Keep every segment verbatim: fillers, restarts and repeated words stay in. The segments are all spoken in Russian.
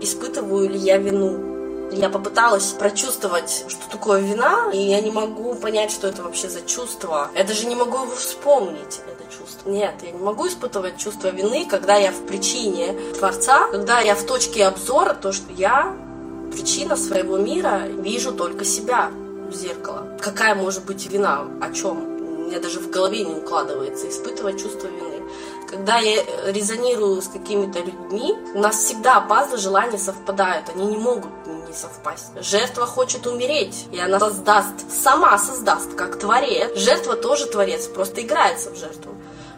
испытываю ли я вину. Я попыталась прочувствовать, что такое вина, и я не могу понять, что это вообще за чувство. Я даже не могу его вспомнить, это чувство. Нет, я не могу испытывать чувство вины, когда я в причине Творца, когда я в точке обзора, то, что я причина своего мира, вижу только себя в зеркало. Какая может быть вина? О чем? У меня даже в голове не укладывается испытывать чувство вины. Когда я резонирую с какими-то людьми, у нас всегда пазлы желания совпадают, они не могут не совпасть. Жертва хочет умереть, и она создаст, сама создаст, как творец. Жертва тоже творец, просто играется в жертву.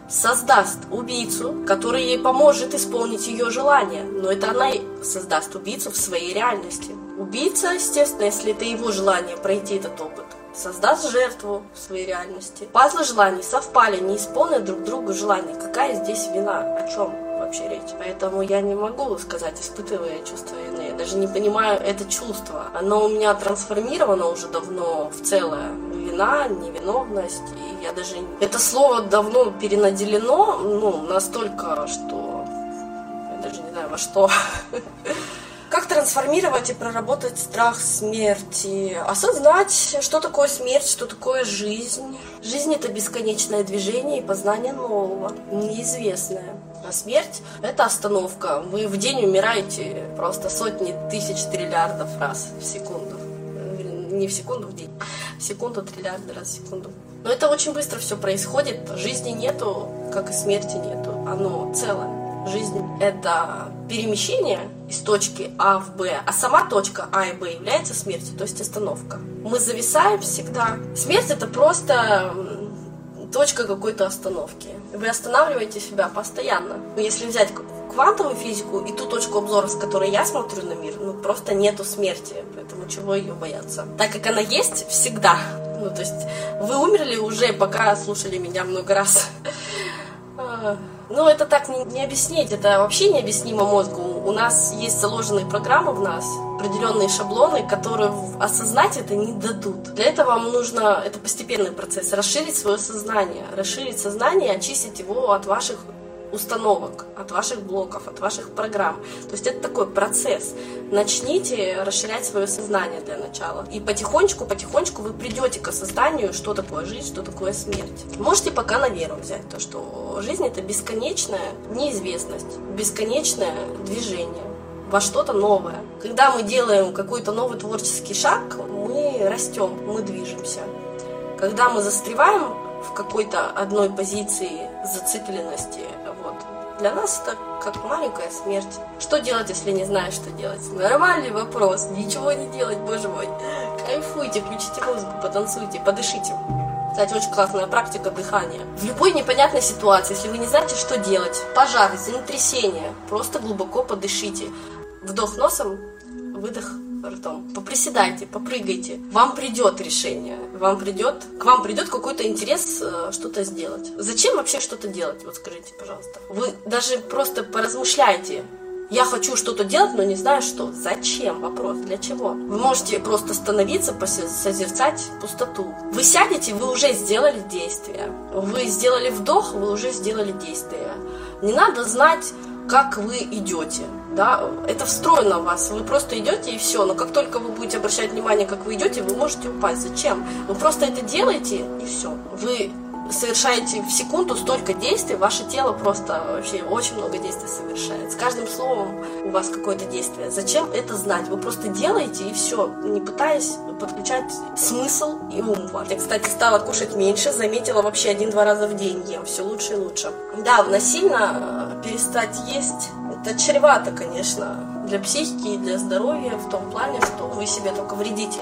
Создаст убийцу, который ей поможет исполнить ее желание, но это она и создаст убийцу в своей реальности. Убийца, естественно, если это его желание пройти этот опыт, создаст жертву в своей реальности. Пазлы желаний совпали, не исполнят друг другу желания. Какая здесь вина? О чем вообще речь? Поэтому я не могу сказать, испытывая чувство вины. Я даже не понимаю это чувство. Оно у меня трансформировано уже давно в целое. Вина, невиновность. И я даже... Это слово давно перенаделено, ну, настолько, что... Я даже не знаю, во что... Как трансформировать и проработать страх смерти? Осознать, что такое смерть, что такое жизнь. Жизнь — это бесконечное движение и познание нового, неизвестное. А смерть — это остановка. Вы в день умираете просто сотни тысяч триллиардов раз в секунду. Не в секунду, в день. В секунду, триллиарды раз в секунду. Но это очень быстро все происходит. Жизни нету, как и смерти нету. Оно целое. Жизнь — это перемещение из точки А в Б, а сама точка А и Б является смертью, то есть остановка. Мы зависаем всегда. Смерть — это просто точка какой-то остановки. Вы останавливаете себя постоянно. Если взять квантовую физику и ту точку обзора, с которой я смотрю на мир, ну просто нету смерти, поэтому чего ее бояться? Так как она есть всегда. Ну то есть вы умерли уже, пока слушали меня много раз. Ну, это так не, не объяснить, это вообще необъяснимо мозгу. У нас есть заложенные программы в нас, определенные шаблоны, которые осознать это не дадут. Для этого вам нужно, это постепенный процесс, расширить свое сознание, расширить сознание, очистить его от ваших установок, от ваших блоков, от ваших программ. То есть это такой процесс. Начните расширять свое сознание для начала. И потихонечку, потихонечку вы придете к осознанию, что такое жизнь, что такое смерть. Можете пока на веру взять то, что жизнь — это бесконечная неизвестность, бесконечное движение во что-то новое. Когда мы делаем какой-то новый творческий шаг, мы растем, мы движемся. Когда мы застреваем в какой-то одной позиции зацикленности, вот. Для нас это как маленькая смерть. Что делать, если не знаешь, что делать? Нормальный вопрос. Ничего не делать, боже мой. Кайфуйте, включите музыку, потанцуйте, подышите. Кстати, очень классная практика дыхания. В любой непонятной ситуации, если вы не знаете, что делать, пожар, землетрясение, просто глубоко подышите. Вдох носом, выдох ртом. Поприседайте, попрыгайте. Вам придет решение. Вам придет, к вам придет какой-то интерес э, что-то сделать. Зачем вообще что-то делать? Вот скажите, пожалуйста. Вы даже просто поразмышляйте. Я хочу что-то делать, но не знаю что. Зачем? Вопрос. Для чего? Вы можете просто становиться, созерцать пустоту. Вы сядете, вы уже сделали действие. Вы сделали вдох, вы уже сделали действие. Не надо знать, как вы идете. Да, это встроено в вас, вы просто идете и все, но как только вы будете обращать внимание, как вы идете, вы можете упасть. Зачем? Вы просто это делаете и все. Вы совершаете в секунду столько действий, ваше тело просто вообще очень много действий совершает. С каждым словом у вас какое-то действие. Зачем это знать? Вы просто делаете и все, не пытаясь подключать смысл и ум. Я, кстати, стала кушать меньше, заметила вообще один-два раза в день ем, все лучше и лучше. Да, насильно перестать есть, это чревато, конечно, для психики и для здоровья, в том плане, что вы себе только вредите.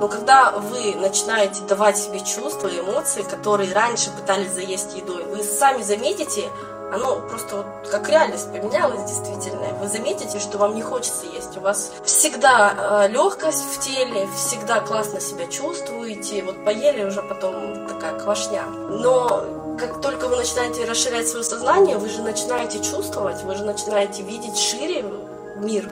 Но когда вы начинаете давать себе чувства и эмоции, которые раньше пытались заесть едой, вы сами заметите, оно просто вот как реальность поменялась действительно. Вы заметите, что вам не хочется есть. У вас всегда легкость в теле, всегда классно себя чувствуете. Вот поели уже потом такая квашня. Но как только вы начинаете расширять свое сознание, вы же начинаете чувствовать, вы же начинаете видеть шире мир,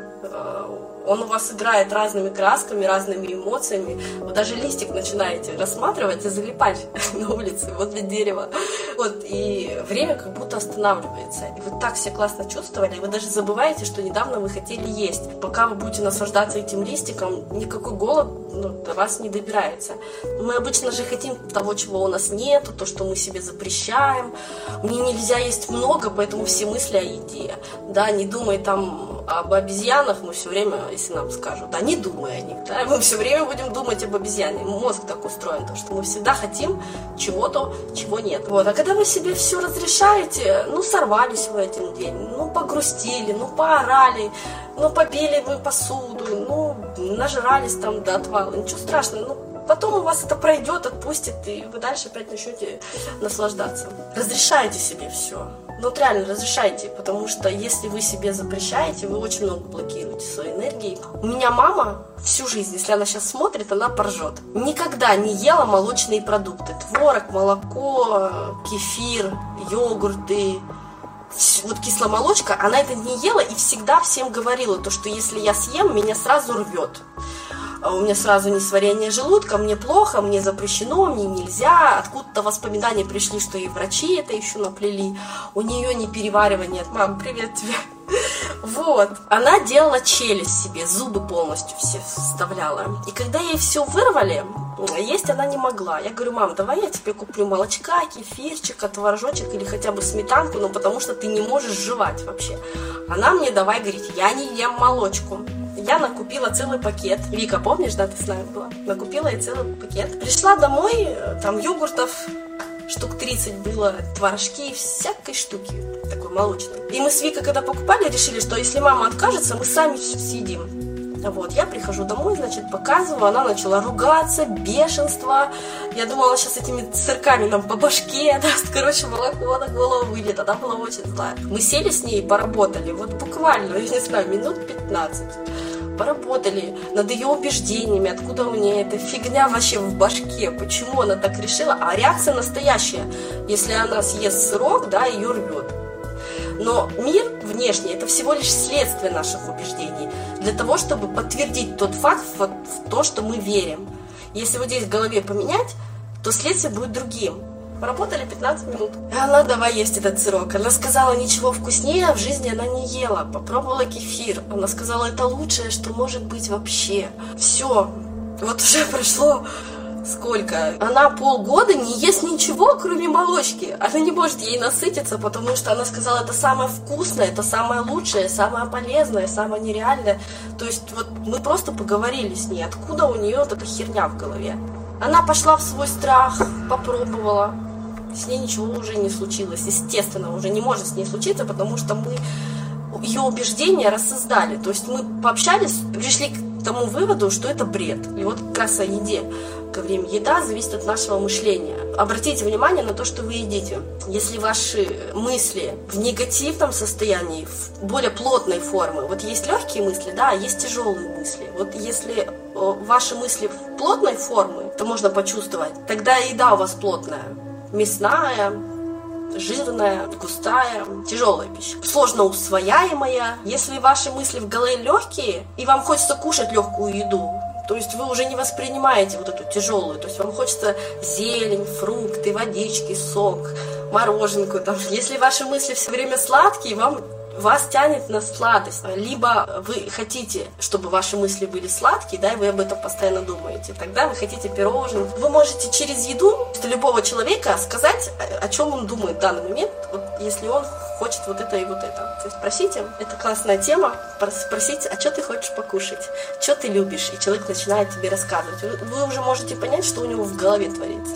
Он у вас играет разными красками, разными эмоциями. Вы даже листик начинаете рассматривать и залипать на улице возле дерева. Вот, и время как будто останавливается. И вы так себя классно чувствовали, и вы даже забываете, что недавно вы хотели есть. Пока вы будете наслаждаться этим листиком, никакой голод, ну, до вас не добирается. Мы обычно же хотим того, чего у нас нету, то, что мы себе запрещаем. Мне нельзя есть много, поэтому все мысли о еде. Да, не думай там об обезьянах, мы все время, если нам скажут, да, не думай о них, да, мы все время будем думать об обезьяне. Мозг так устроен, то, что мы всегда хотим чего-то, чего нет. Вот. А когда вы себе все разрешаете, ну, сорвались вы этим день, ну, погрустили, ну, поорали, ну, побили вы посуду, ну, нажрались там до отвала, ничего страшного, ну, потом у вас это пройдет, отпустит, и вы дальше опять начнете наслаждаться. Разрешайте себе все. Вот реально разрешайте, потому что если вы себе запрещаете, вы очень много блокируете своей энергией. У меня мама всю жизнь, если она сейчас смотрит, она поржет. Никогда не ела молочные продукты. Творог, молоко, кефир, йогурты. Вот кисломолочка, она это не ела и всегда всем говорила, то, что если я съем, меня сразу рвет. У меня сразу несварение желудка, мне плохо, мне запрещено, мне нельзя. Откуда-то воспоминания пришли, что и врачи это еще наплели. У нее не переваривание. Мам, привет тебе. Вот. Она делала челюсть себе, зубы полностью все вставляла. И когда ей все вырвали, есть она не могла. Я говорю, мам, давай я тебе куплю молочка, кефирчика, творожочек или хотя бы сметанку, ну потому что ты не можешь жевать вообще. Она мне давай говорит, я не ем молочку. Я накупила целый пакет. Вика, помнишь, да, ты с нами была? Накупила и целый пакет. Пришла домой, там йогуртов штук тридцать было, творожки, всякой штуки такой молочной. И мы с Викой, когда покупали, решили, что если мама откажется, мы сами все съедим. Вот, я прихожу домой, значит, показываю, она начала ругаться, бешенство. Я думала, сейчас этими сырками нам по башке даст, короче, молоко на голову вылет. Она была очень злая. Мы сели с ней и поработали, вот буквально, я не знаю, минут пятнадцать. Поработали над ее убеждениями, откуда у нее эта фигня вообще в башке, почему она так решила. А реакция настоящая, если она съест сырок, да, ее рвет. Но мир внешний – это всего лишь следствие наших убеждений, для того, чтобы подтвердить тот факт, в то, что мы верим. Если вот здесь в голове поменять, то следствие будет другим. Поработали пятнадцать минут. Она давай есть этот сырок. Она сказала, ничего вкуснее в жизни она не ела. Попробовала кефир. Она сказала, это лучшее, что может быть вообще. Все. Вот уже прошло... Сколько? Она полгода не ест ничего, кроме молочки. Она не может ей насытиться, потому что она сказала, это самое вкусное, это самое лучшее, самое полезное, самое нереальное. То есть вот мы просто поговорили с ней, откуда у нее вот эта херня в голове. Она пошла в свой страх, попробовала. С ней ничего уже не случилось. Естественно, уже не может с ней случиться, потому что мы ее убеждения рассоздали. То есть мы пообщались, пришли к тому выводу, что это бред. И вот как раз о еде. Ко времени еда зависит от нашего мышления. Обратите внимание на то, что вы едите. Если ваши мысли в негативном состоянии, в более плотной формы, вот есть легкие мысли, да, а есть тяжелые мысли. Вот если ваши мысли в плотной форме, то можно почувствовать, тогда еда у вас плотная, мясная, жирная, густая, тяжелая пища, сложно усвояемая. Если ваши мысли в голове легкие, и вам хочется кушать легкую еду, то есть вы уже не воспринимаете вот эту тяжелую, то есть вам хочется зелень, фрукты, водички, сок, мороженку. Там. Если ваши мысли все время сладкие, вам, вас тянет на сладость. Либо вы хотите, чтобы ваши мысли были сладкие, да, и вы об этом постоянно думаете, тогда вы хотите пирожных. Вы можете через еду любого человека сказать, о чем он думает в данный момент, вот, если он хочет вот это и вот это. То есть спросите, это классная тема, спросите, а что ты хочешь покушать, что ты любишь, и человек начинает тебе рассказывать. Вы уже можете понять, что у него в голове творится,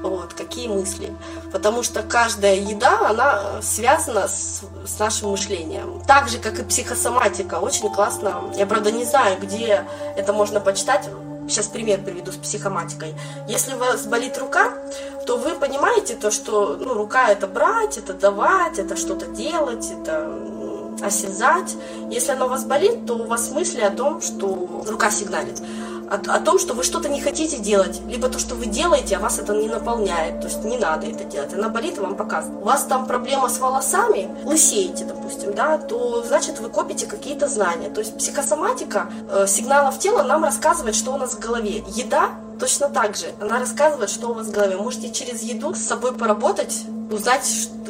вот, какие мысли. Потому что каждая еда, она связана с, с нашим мышлением. Так же, как и психосоматика, очень классно. Я, правда, не знаю, где это можно почитать. Сейчас пример приведу с психоматикой. Если у вас болит рука, то вы понимаете то, что ну, рука это брать, это давать, это что-то делать, это осязать. Если она у вас болит, то у вас мысли о том, что рука сигналит, о, о том, что вы что-то не хотите делать, либо то, что вы делаете, а вас это не наполняет, то есть не надо это делать. Она болит и вам показывает. У вас там проблема с волосами, лысеете, допустим. допустим, да, то значит вы копите какие-то знания. То есть психосоматика э, сигналов тела нам рассказывает, что у нас в голове. Еда точно так же, она рассказывает, что у вас в голове. Можете через еду с собой поработать, узнать,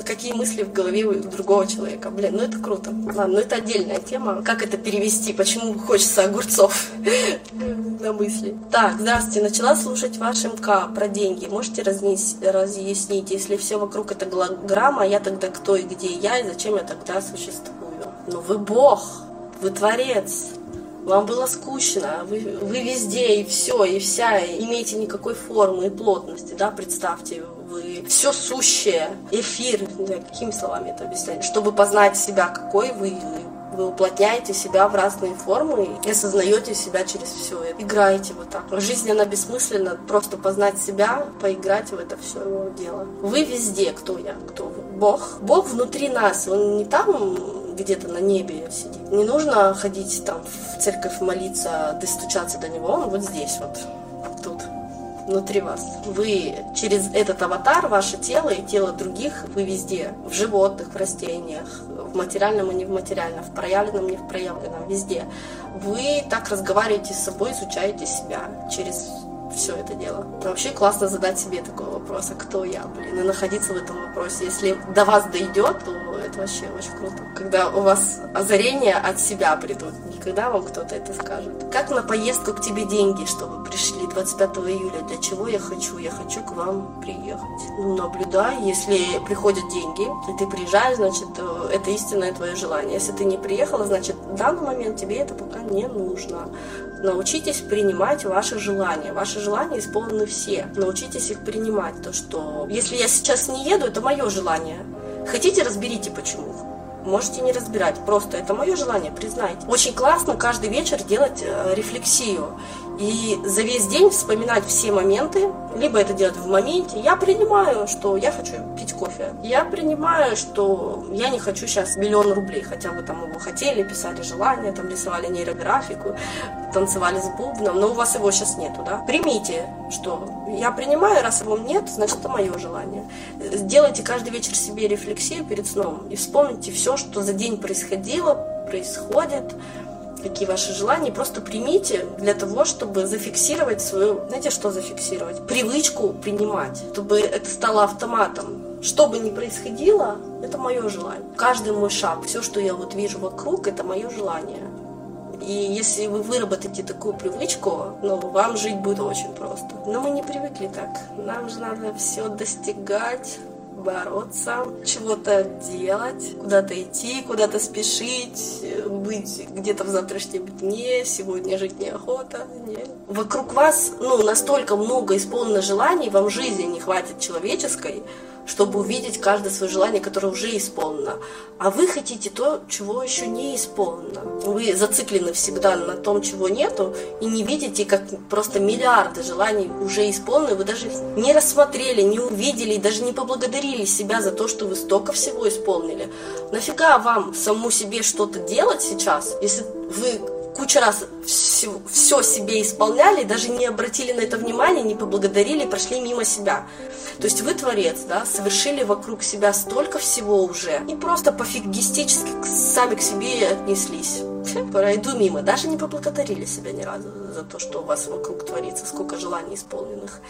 какие мысли в голове у другого человека. Блин, ну это круто. Ладно, ну это отдельная тема. Как это перевести? Почему хочется огурцов на мысли? Так, здравствуйте. Начала слушать ваш эм ка про деньги. Можете разъяснить, если все вокруг это голограмма, а я тогда кто и где я, и зачем я тогда существую? Ну вы бог, вы творец. Вам было скучно, вы, вы везде и все, и вся, и имеете никакой формы и плотности, да, представьте, вы все сущее, эфир, да, какими словами это объяснять, чтобы познать себя, какой вы, вы уплотняете себя в разные формы и осознаете себя через все это, играете вот так. Жизнь, она бессмысленна, просто познать себя, поиграть в это все дело. Вы везде, кто я, кто вы, Бог. Бог внутри нас, он не там... где-то на небе сидит. Не нужно ходить там в церковь молиться, достучаться до него, он вот здесь вот, тут, внутри вас. Вы через этот аватар, ваше тело и тело других, вы везде, в животных, в растениях, в материальном и невматериальном, в проявленном и не в проявленном, везде. Вы так разговариваете с собой, изучаете себя через все это дело. Вообще классно задать себе такой вопрос, а кто я, блин, и находиться в этом вопросе. Если до вас дойдет, то это вообще очень круто. Когда у вас озарения от себя придут, никогда вам кто-то это скажет. Как на поездку к тебе деньги, чтобы пришли двадцать пятого июля? Для чего я хочу? Я хочу к вам приехать. Ну, наблюдай, если приходят деньги, и ты приезжаешь, значит, это истинное твое желание. Если ты не приехала, значит, в данный момент тебе это пока не нужно. Научитесь принимать ваши желания. Ваши желания исполнены все. Научитесь их принимать. То, что если я сейчас не еду, это мое желание. Хотите, разберите почему. Можете не разбирать. Просто это мое желание, признайте. Очень классно каждый вечер делать рефлексию. И за весь день вспоминать все моменты. Либо это делать в моменте. Я принимаю, что я хочу пить кофе. Я принимаю, что я не хочу сейчас миллион рублей. Хотя вы там его хотели, писали желания, там рисовали нейрографику, танцевали с бубном. Но у вас его сейчас нету, да? Примите, что я принимаю, раз его нет, значит это мое желание. Сделайте каждый вечер себе рефлексию перед сном. И вспомните все, что за день происходило, происходит. Какие ваши желания, просто примите для того, чтобы зафиксировать свою, знаете, что зафиксировать? Привычку принимать, чтобы это стало автоматом. Что бы ни происходило, это мое желание. Каждый мой шаг, все, что я вот вижу вокруг, это мое желание. И если вы выработаете такую привычку, ну, вам жить будет очень просто. Но мы не привыкли так. Нам же надо все достигать, бороться, чего-то делать, куда-то идти, куда-то спешить, быть где-то в завтрашнем дне, сегодня жить неохота. Нет. Вокруг вас, ну, настолько много исполнено желаний, вам жизни не хватит человеческой, чтобы увидеть каждое свое желание, которое уже исполнено. А вы хотите то, чего еще не исполнено. Вы зациклены всегда на том, чего нету, и не видите, как просто миллиарды желаний уже исполнены. Вы даже не рассмотрели, не увидели, и даже не поблагодарили себя за то, что вы столько всего исполнили. Нафига вам саму себе что-то делать сейчас, если вы кучу раз все, все себе исполняли, даже не обратили на это внимания, не поблагодарили, прошли мимо себя. То есть вы творец, да, совершили вокруг себя столько всего уже, и просто пофигистически сами к себе отнеслись. Пройду мимо, даже не поблагодарили себя ни разу за то, что у вас вокруг творится, сколько желаний исполненных.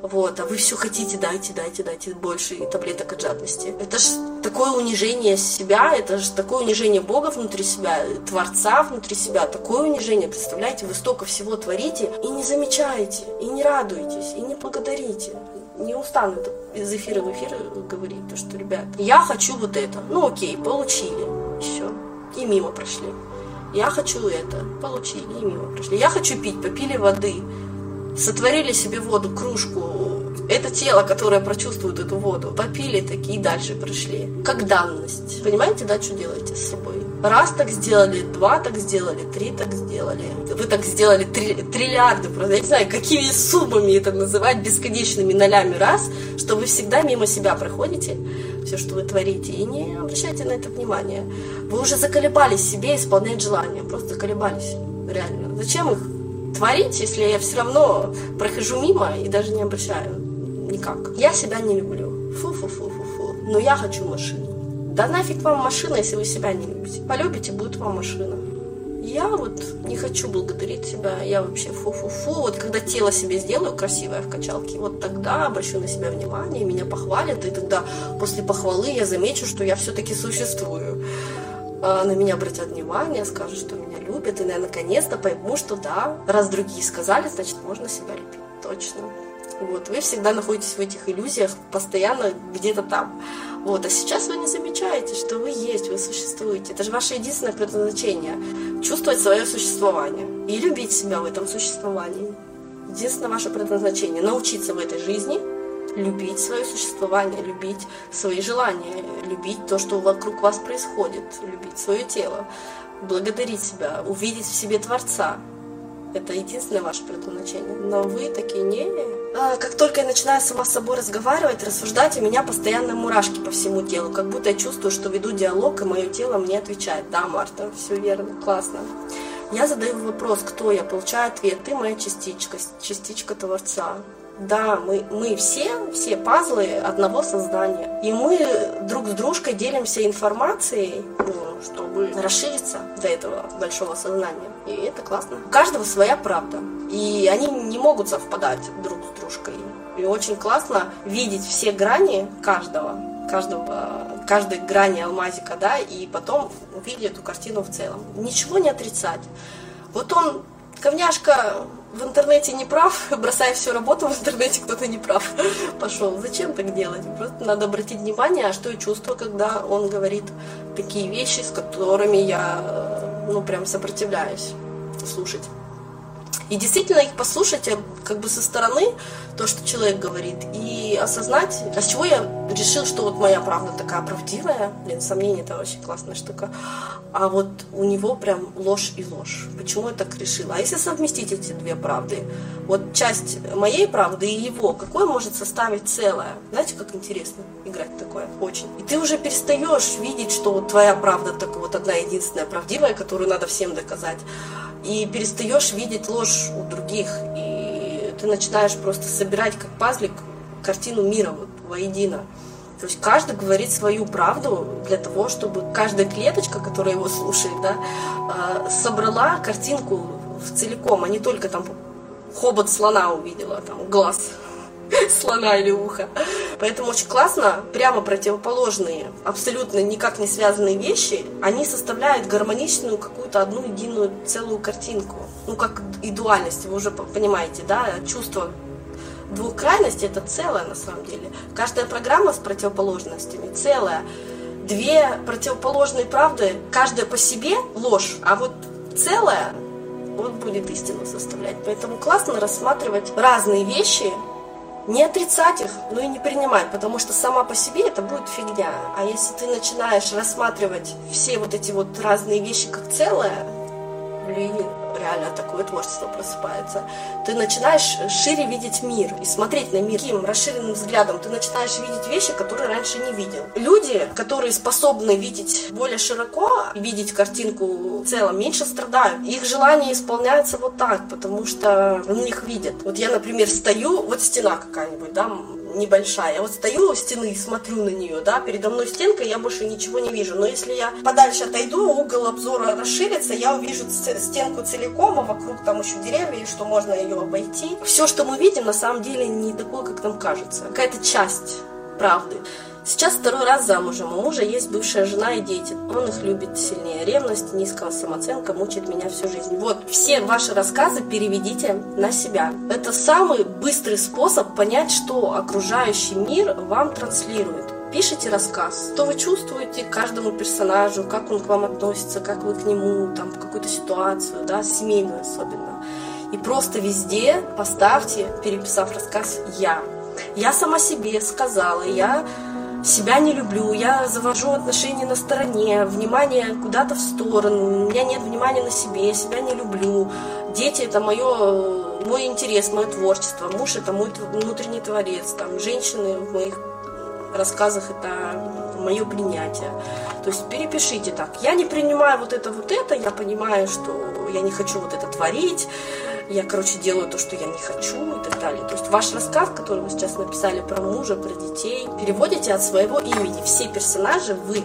Вот, а вы все хотите, дайте, дайте, дайте больше таблеток от жадности. Это ж такое унижение себя, это же такое унижение Бога внутри себя, Творца внутри себя, такое унижение, представляете, вы столько всего творите и не замечаете, и не радуетесь, и не благодарите. Не устану это из эфира в эфир говорить, то что, ребят, я хочу вот это, ну окей, получили, еще, и мимо прошли. Я хочу это, получили, и мимо прошли. Я хочу пить, попили воды, сотворили себе воду, кружку, это тело, которое прочувствует эту воду, попили такие и дальше прошли. Как данность. Понимаете, да, что делаете с собой? Раз так сделали, два так сделали, три так сделали. Вы так сделали три, триллиарды, просто я не знаю, какими суммами это называть, бесконечными нолями раз, что вы всегда мимо себя проходите, все, что вы творите, и не обращайте на это внимания. Вы уже заколебались себе исполнять желания, просто заколебались, реально. Зачем их творить, если я все равно прохожу мимо и даже не обращаю никак? Я себя не люблю, фу-фу-фу-фу-фу, но я хочу машину. Да нафиг вам машина, если вы себя не любите. Полюбите, будет вам машина. Я вот не хочу благодарить себя. Я вообще фу-фу-фу. Вот когда тело себе сделаю красивое в качалке, вот тогда обращу на себя внимание, меня похвалят. И тогда после похвалы я замечу, что я все-таки существую. На меня обратят внимание, скажут, что меня любят. И я наконец-то пойму, что да, раз другие сказали, значит, можно себя любить. Точно. Вот. Вы всегда находитесь в этих иллюзиях, постоянно где-то там. Вот. А сейчас вы не замечаете, что вы есть, вы существуете. Это же ваше единственное предназначение – чувствовать свое существование и любить себя в этом существовании. Единственное ваше предназначение – научиться в этой жизни любить свое существование, любить свои желания, любить то, что вокруг вас происходит, любить свое тело, благодарить себя, увидеть в себе Творца. Это единственное ваше предназначение. Но вы такие не... Как только я начинаю сама с собой разговаривать, рассуждать, у меня постоянно мурашки по всему телу. Как будто я чувствую, что веду диалог, и мое тело мне отвечает. Да, Марта, все верно, классно. Я задаю вопрос, кто я, получаю ответ. Ты моя частичка, частичка Творца. Да, мы, мы все, все пазлы одного создания. И мы друг с дружкой делимся информацией, ну, чтобы расшириться до этого большого сознания. И это классно. У каждого своя правда. И они не могут совпадать друг с дружкой. И очень классно видеть все грани каждого, каждого, каждой грани алмазика, да, и потом увидеть эту картину в целом. Ничего не отрицать. Вот он, ковняшка... В интернете не прав, бросая всю работу, в интернете кто-то не прав пошел. Зачем так делать? Просто надо обратить внимание, что я чувствую, когда он говорит такие вещи, с которыми я, ну, прям сопротивляюсь слушать. И действительно их послушать, как бы со стороны, то, что человек говорит, и осознать, а с чего я решил, что вот моя правда такая правдивая. Блин, сомнение — это вообще классная штука. А вот у него прям ложь и ложь. Почему я так решила? А если совместить эти две правды? Вот часть моей правды и его, какое может составить целое? Знаете, как интересно играть такое? Очень. И ты уже перестаешь видеть, что вот твоя правда только вот одна единственная правдивая, которую надо всем доказать. И перестаешь видеть ложь у других, и ты начинаешь просто собирать как пазлик картину мира вот, воедино. То есть каждый говорит свою правду для того, чтобы каждая клеточка, которая его слушает, да, собрала картинку в целиком, а не только там хобот слона увидела, там глаз слона или ухо. Поэтому очень классно, прямо противоположные, абсолютно никак не связанные вещи, они составляют гармоничную какую-то одну единую целую картинку. Ну, как и дуальность, вы уже понимаете, да, чувство двух крайностей — это целое на самом деле. Каждая программа с противоположностями целая. Две противоположные правды, каждая по себе ложь, а вот целое, он будет истину составлять. Поэтому классно рассматривать разные вещи, не отрицать их, но и не принимать, потому что сама по себе это будет фигня. А если ты начинаешь рассматривать все вот эти вот разные вещи как целое, блин, реально такое творчество просыпается, ты начинаешь шире видеть мир и смотреть на мир таким расширенным взглядом. Ты начинаешь видеть вещи, которые раньше не видел. Люди, которые способны видеть более широко, видеть картинку в целом, меньше страдают. Их желания исполняются вот так, потому что он их видит. Вот я, например, стою, вот стена какая-нибудь, да, небольшая. Я вот стою у стены и смотрю на нее, да, передо мной стенка, я больше ничего не вижу. Но если я подальше отойду, угол обзора расширится, я увижу стенку целиком, а вокруг там еще деревья, и что можно ее обойти. Все, что мы видим, на самом деле не такое, как нам кажется. Какая-то часть правды. Сейчас второй раз замужем. У мужа есть бывшая жена и дети. Он их любит сильнее. Ревность, низкая самооценка мучает меня всю жизнь. Вот, все ваши рассказы переведите на себя. Это самый быстрый способ понять, что окружающий мир вам транслирует. Пишите рассказ, что вы чувствуете к каждому персонажу, как он к вам относится, как вы к нему, там, в какую-то ситуацию, да, семейную особенно. И просто везде поставьте, переписав рассказ, «я». Я сама себе сказала, я... себя не люблю, я завожу отношения на стороне, внимание куда-то в сторону, у меня нет внимания на себе, я себя не люблю, дети — это мое, мой интерес, мое творчество, муж — это мой внутренний творец, там, женщины в моих рассказах — это мое принятие». То есть перепишите так. Я не принимаю вот это, вот это, я понимаю, что я не хочу вот это творить, я, короче, делаю то, что я не хочу, и так далее. То есть ваш рассказ, который вы сейчас написали про мужа, про детей, переводите от своего имени. Все персонажи вы.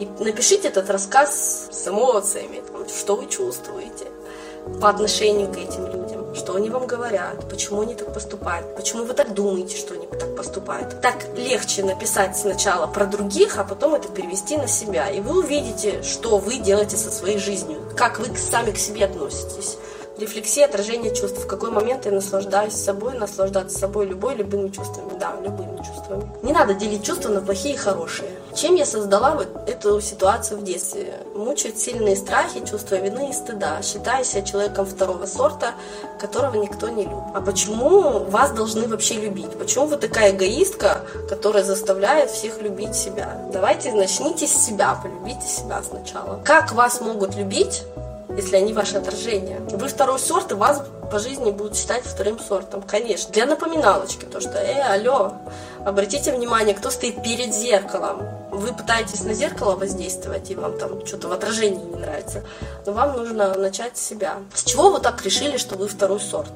И напишите этот рассказ с эмоциями, что вы чувствуете по отношению к этим людям, что они вам говорят, почему они так поступают, почему вы так думаете, что они так поступают. Так легче написать сначала про других, а потом это перевести на себя. И вы увидите, что вы делаете со своей жизнью, как вы сами к себе относитесь. Рефлексия, отражение чувств. В какой момент я наслаждаюсь собой, наслаждаться собой любой, любыми чувствами. Да, любыми чувствами. Не надо делить чувства на плохие и хорошие. Чем я создала вот эту ситуацию в детстве? Мучают сильные страхи, чувство вины и стыда. Считаю себя человеком второго сорта, которого никто не любит. А почему вас должны вообще любить? Почему вы такая эгоистка, которая заставляет всех любить себя? Давайте начните с себя, полюбите себя сначала. Как вас могут любить, если они ваше отражение? Вы второй сорт, и вас по жизни будут считать вторым сортом, конечно. Для напоминалочки, то что, э, алло, обратите внимание, кто стоит перед зеркалом. Вы пытаетесь на зеркало воздействовать, и вам там что-то в отражении не нравится, но вам нужно начать с себя. С чего вы так решили, что вы второй сорт?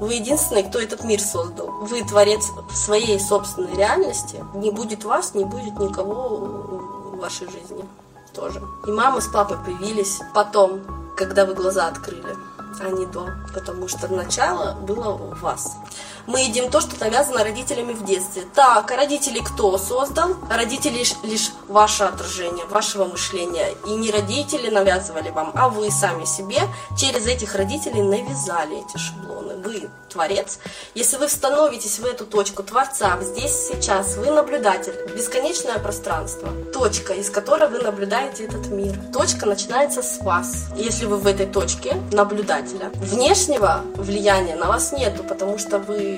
Вы единственный, кто этот мир создал. Вы творец своей собственной реальности. Не будет вас, не будет никого в вашей жизни тоже. И мама с папой появились потом, когда вы глаза открыли, а не до, потому что начало было у вас. Мы едим то, что навязано родителями в детстве. Так, а родители кто создал? Родители лишь, лишь ваше отражение, вашего мышления. И не родители навязывали вам, а вы сами себе через этих родителей навязали эти шаблоны. Вы творец. Если вы становитесь в эту точку творца, здесь, сейчас, вы наблюдатель. Бесконечное пространство. Точка, из которой вы наблюдаете этот мир. Точка начинается с вас. Если вы в этой точке наблюдателя. Внешнего влияния на вас нету, потому что вы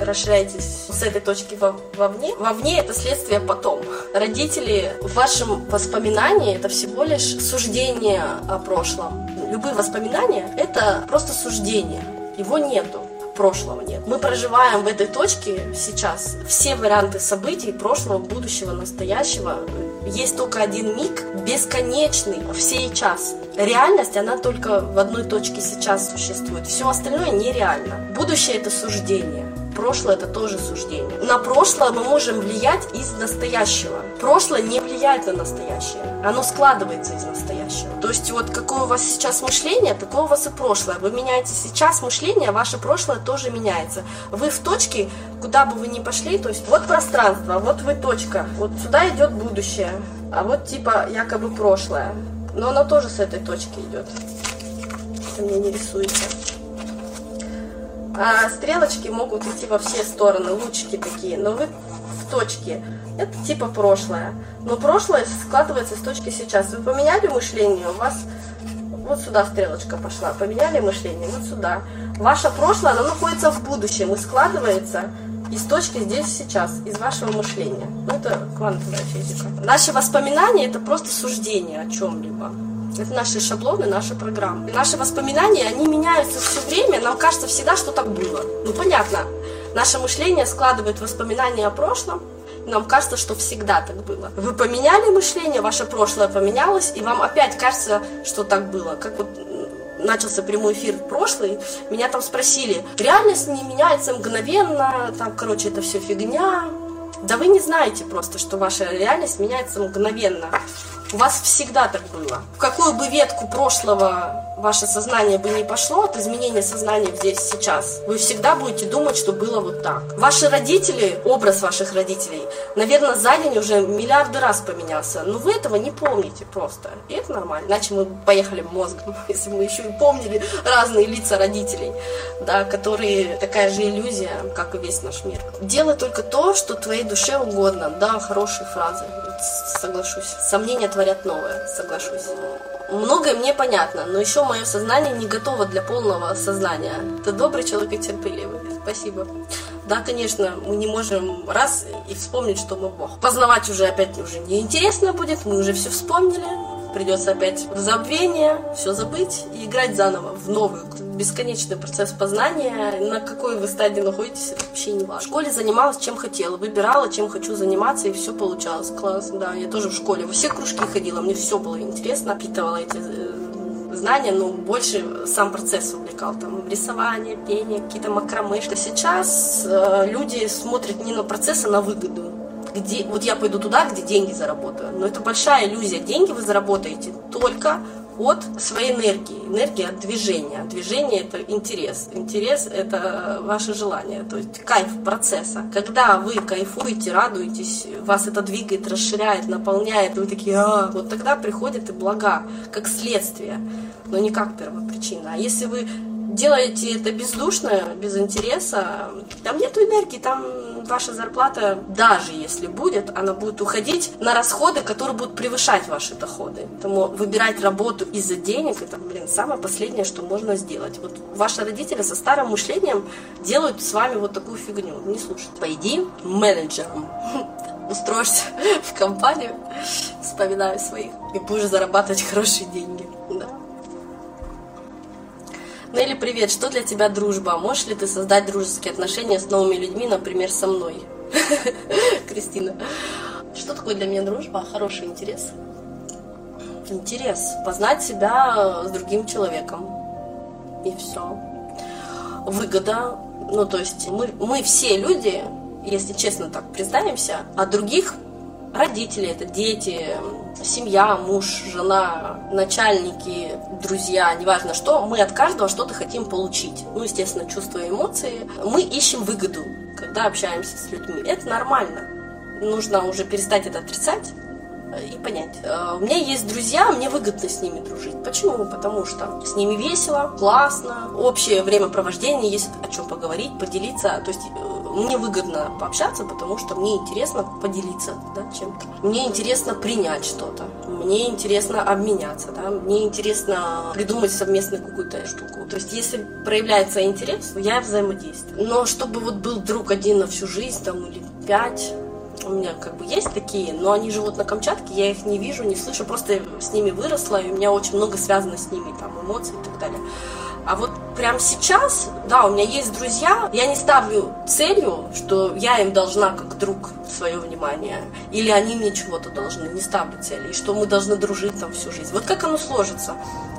расширяетесь с этой точки вовне. Вовне это следствие потом. Родители в вашем воспоминании — это всего лишь суждение о прошлом. Любые воспоминания — это просто суждение. Его нету, прошлого нет. Мы проживаем в этой точке сейчас все варианты событий прошлого, будущего, настоящего. Есть только один миг, бесконечный, все и час. Реальность, она только в одной точке сейчас существует. Все остальное нереально. Будущее — это суждение. Прошлое — это тоже суждение. На прошлое мы можем влиять из настоящего. Прошлое не влияет на настоящее. Оно складывается из настоящего. То есть вот какое у вас сейчас мышление, такое у вас и прошлое. Вы меняете сейчас мышление, ваше прошлое тоже меняется. Вы в точке, куда бы вы ни пошли, то есть вот пространство, вот вы точка. Вот сюда идет будущее, а вот типа якобы прошлое. Но оно тоже с этой точки идет. Это мне не рисуется. А стрелочки могут идти во все стороны, лучики такие, но вы в точке. Это типа прошлое. Но прошлое складывается с точки сейчас. Вы поменяли мышление, у вас вот сюда стрелочка пошла. Поменяли мышление, вот сюда. Ваше прошлое, оно находится в будущем и складывается из точки здесь сейчас, из вашего мышления. Ну, это квантовая физика. Наши воспоминания — это просто суждение о чем-либо. Это наши шаблоны, наши программы. И наши воспоминания, они меняются все время. Нам кажется всегда, что так было. Ну, понятно. Наше мышление складывает воспоминания о прошлом. И нам кажется, что всегда так было. Вы поменяли мышление, ваше прошлое поменялось, и вам опять кажется, что так было. Как вот начался прямой эфир в прошлый, меня там спросили, реальность не меняется мгновенно, там, короче, это все фигня. Да вы не знаете просто, что ваша реальность меняется мгновенно. У вас всегда так было. В какую бы ветку прошлого ваше сознание бы не пошло, от изменения сознания здесь сейчас, вы всегда будете думать, что было вот так. Ваши родители, образ ваших родителей, наверное, за день уже миллиарды раз поменялся. Но вы этого не помните просто. И это нормально. Иначе мы поехали мозгом, если мы еще и помнили разные лица родителей, да, которые такая же иллюзия, как и весь наш мир. Делай только то, что твоей душе угодно. Да, хорошие фразы. Соглашусь. Сомнения творят новое. Соглашусь. Многое мне понятно, но еще мое сознание не готово для полного сознания. Ты добрый человек и терпеливый. Спасибо. Да, конечно, мы не можем раз и вспомнить, что мы Бог. Познавать уже опять уже неинтересно будет, мы уже все вспомнили. Придется опять в забвение, все забыть и играть заново в новый бесконечный процесс познания. На какой вы стадии находитесь, это вообще не важно. В школе занималась чем хотела, выбирала, чем хочу заниматься, и все получалось. Класс, да, я тоже в школе во все кружки ходила, мне все было интересно, впитывала эти знания, но больше сам процесс увлекал, там, рисование, пение, какие-то макраме. Сейчас э, люди смотрят не на процесс, а на выгоду. где, вот я пойду туда, где деньги заработаю. Но это большая иллюзия. Деньги вы заработаете только от своей энергии, энергии от движения. Движение – это интерес, интерес – это ваше желание, то есть кайф процесса. Когда вы кайфуете, радуетесь, вас это двигает, расширяет, наполняет, вы такие, а, вот тогда приходят и блага, как следствие, но не как первопричина. А если вы делаете это бездушно, без интереса, там нету энергии, там ваша зарплата, даже если будет, она будет уходить на расходы, которые будут превышать ваши доходы. Поэтому выбирать работу из-за денег, это, блин, самое последнее, что можно сделать. Вот ваши родители со старым мышлением делают с вами вот такую фигню. Не слушайте. Пойди менеджером. Устроишься в компанию, вспоминаю своих, и будешь зарабатывать хорошие деньги. Нелли, привет, что для тебя дружба? Можешь ли ты создать дружеские отношения с новыми людьми, например, со мной? Кристина. Что такое для меня дружба? Хороший интерес. Интерес. Познать себя с другим человеком. И все. Выгода. Ну, то есть мы, мы все люди, если честно так признаемся, а других родители, это дети, семья, муж, жена, начальники, друзья, неважно что, мы от каждого что-то хотим получить. Ну, естественно, чувства и эмоции. Мы ищем выгоду, когда общаемся с людьми. Это нормально. Нужно уже перестать это отрицать и понять. У меня есть друзья, мне выгодно с ними дружить. Почему? Потому что с ними весело, классно, общее времяпровождение, есть о чем поговорить, поделиться. То есть мне выгодно пообщаться, потому что мне интересно поделиться, да, чем-то. Мне интересно принять что-то. Мне интересно обменяться, да. Мне интересно придумать совместную какую-то штуку. То есть если проявляется интерес, я взаимодействую. Но чтобы вот был друг один на всю жизнь, там, или пять... У меня как бы есть такие, но они живут на Камчатке, я их не вижу, не слышу, просто с ними выросла, и у меня очень много связано с ними, там, эмоций и так далее. А вот прямо сейчас, да, у меня есть друзья, я не ставлю целью, что я им должна как друг свое внимание, или они мне чего-то должны, не ставлю цели, и что мы должны дружить там всю жизнь. Вот как оно сложится.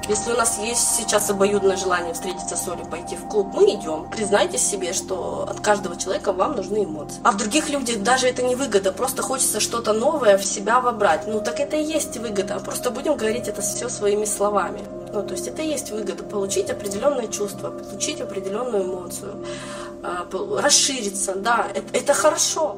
Если у нас есть сейчас обоюдное желание встретиться с Олей, пойти в клуб, мы идем. Признайтесь себе, что от каждого человека вам нужны эмоции. А в других людях даже это не выгода, просто хочется что-то новое в себя вобрать. Ну так это и есть выгода, просто будем говорить это все своими словами. Ну то есть это и есть выгода, получить определенное чувство, получить определенную эмоцию, расшириться, да, это, это хорошо.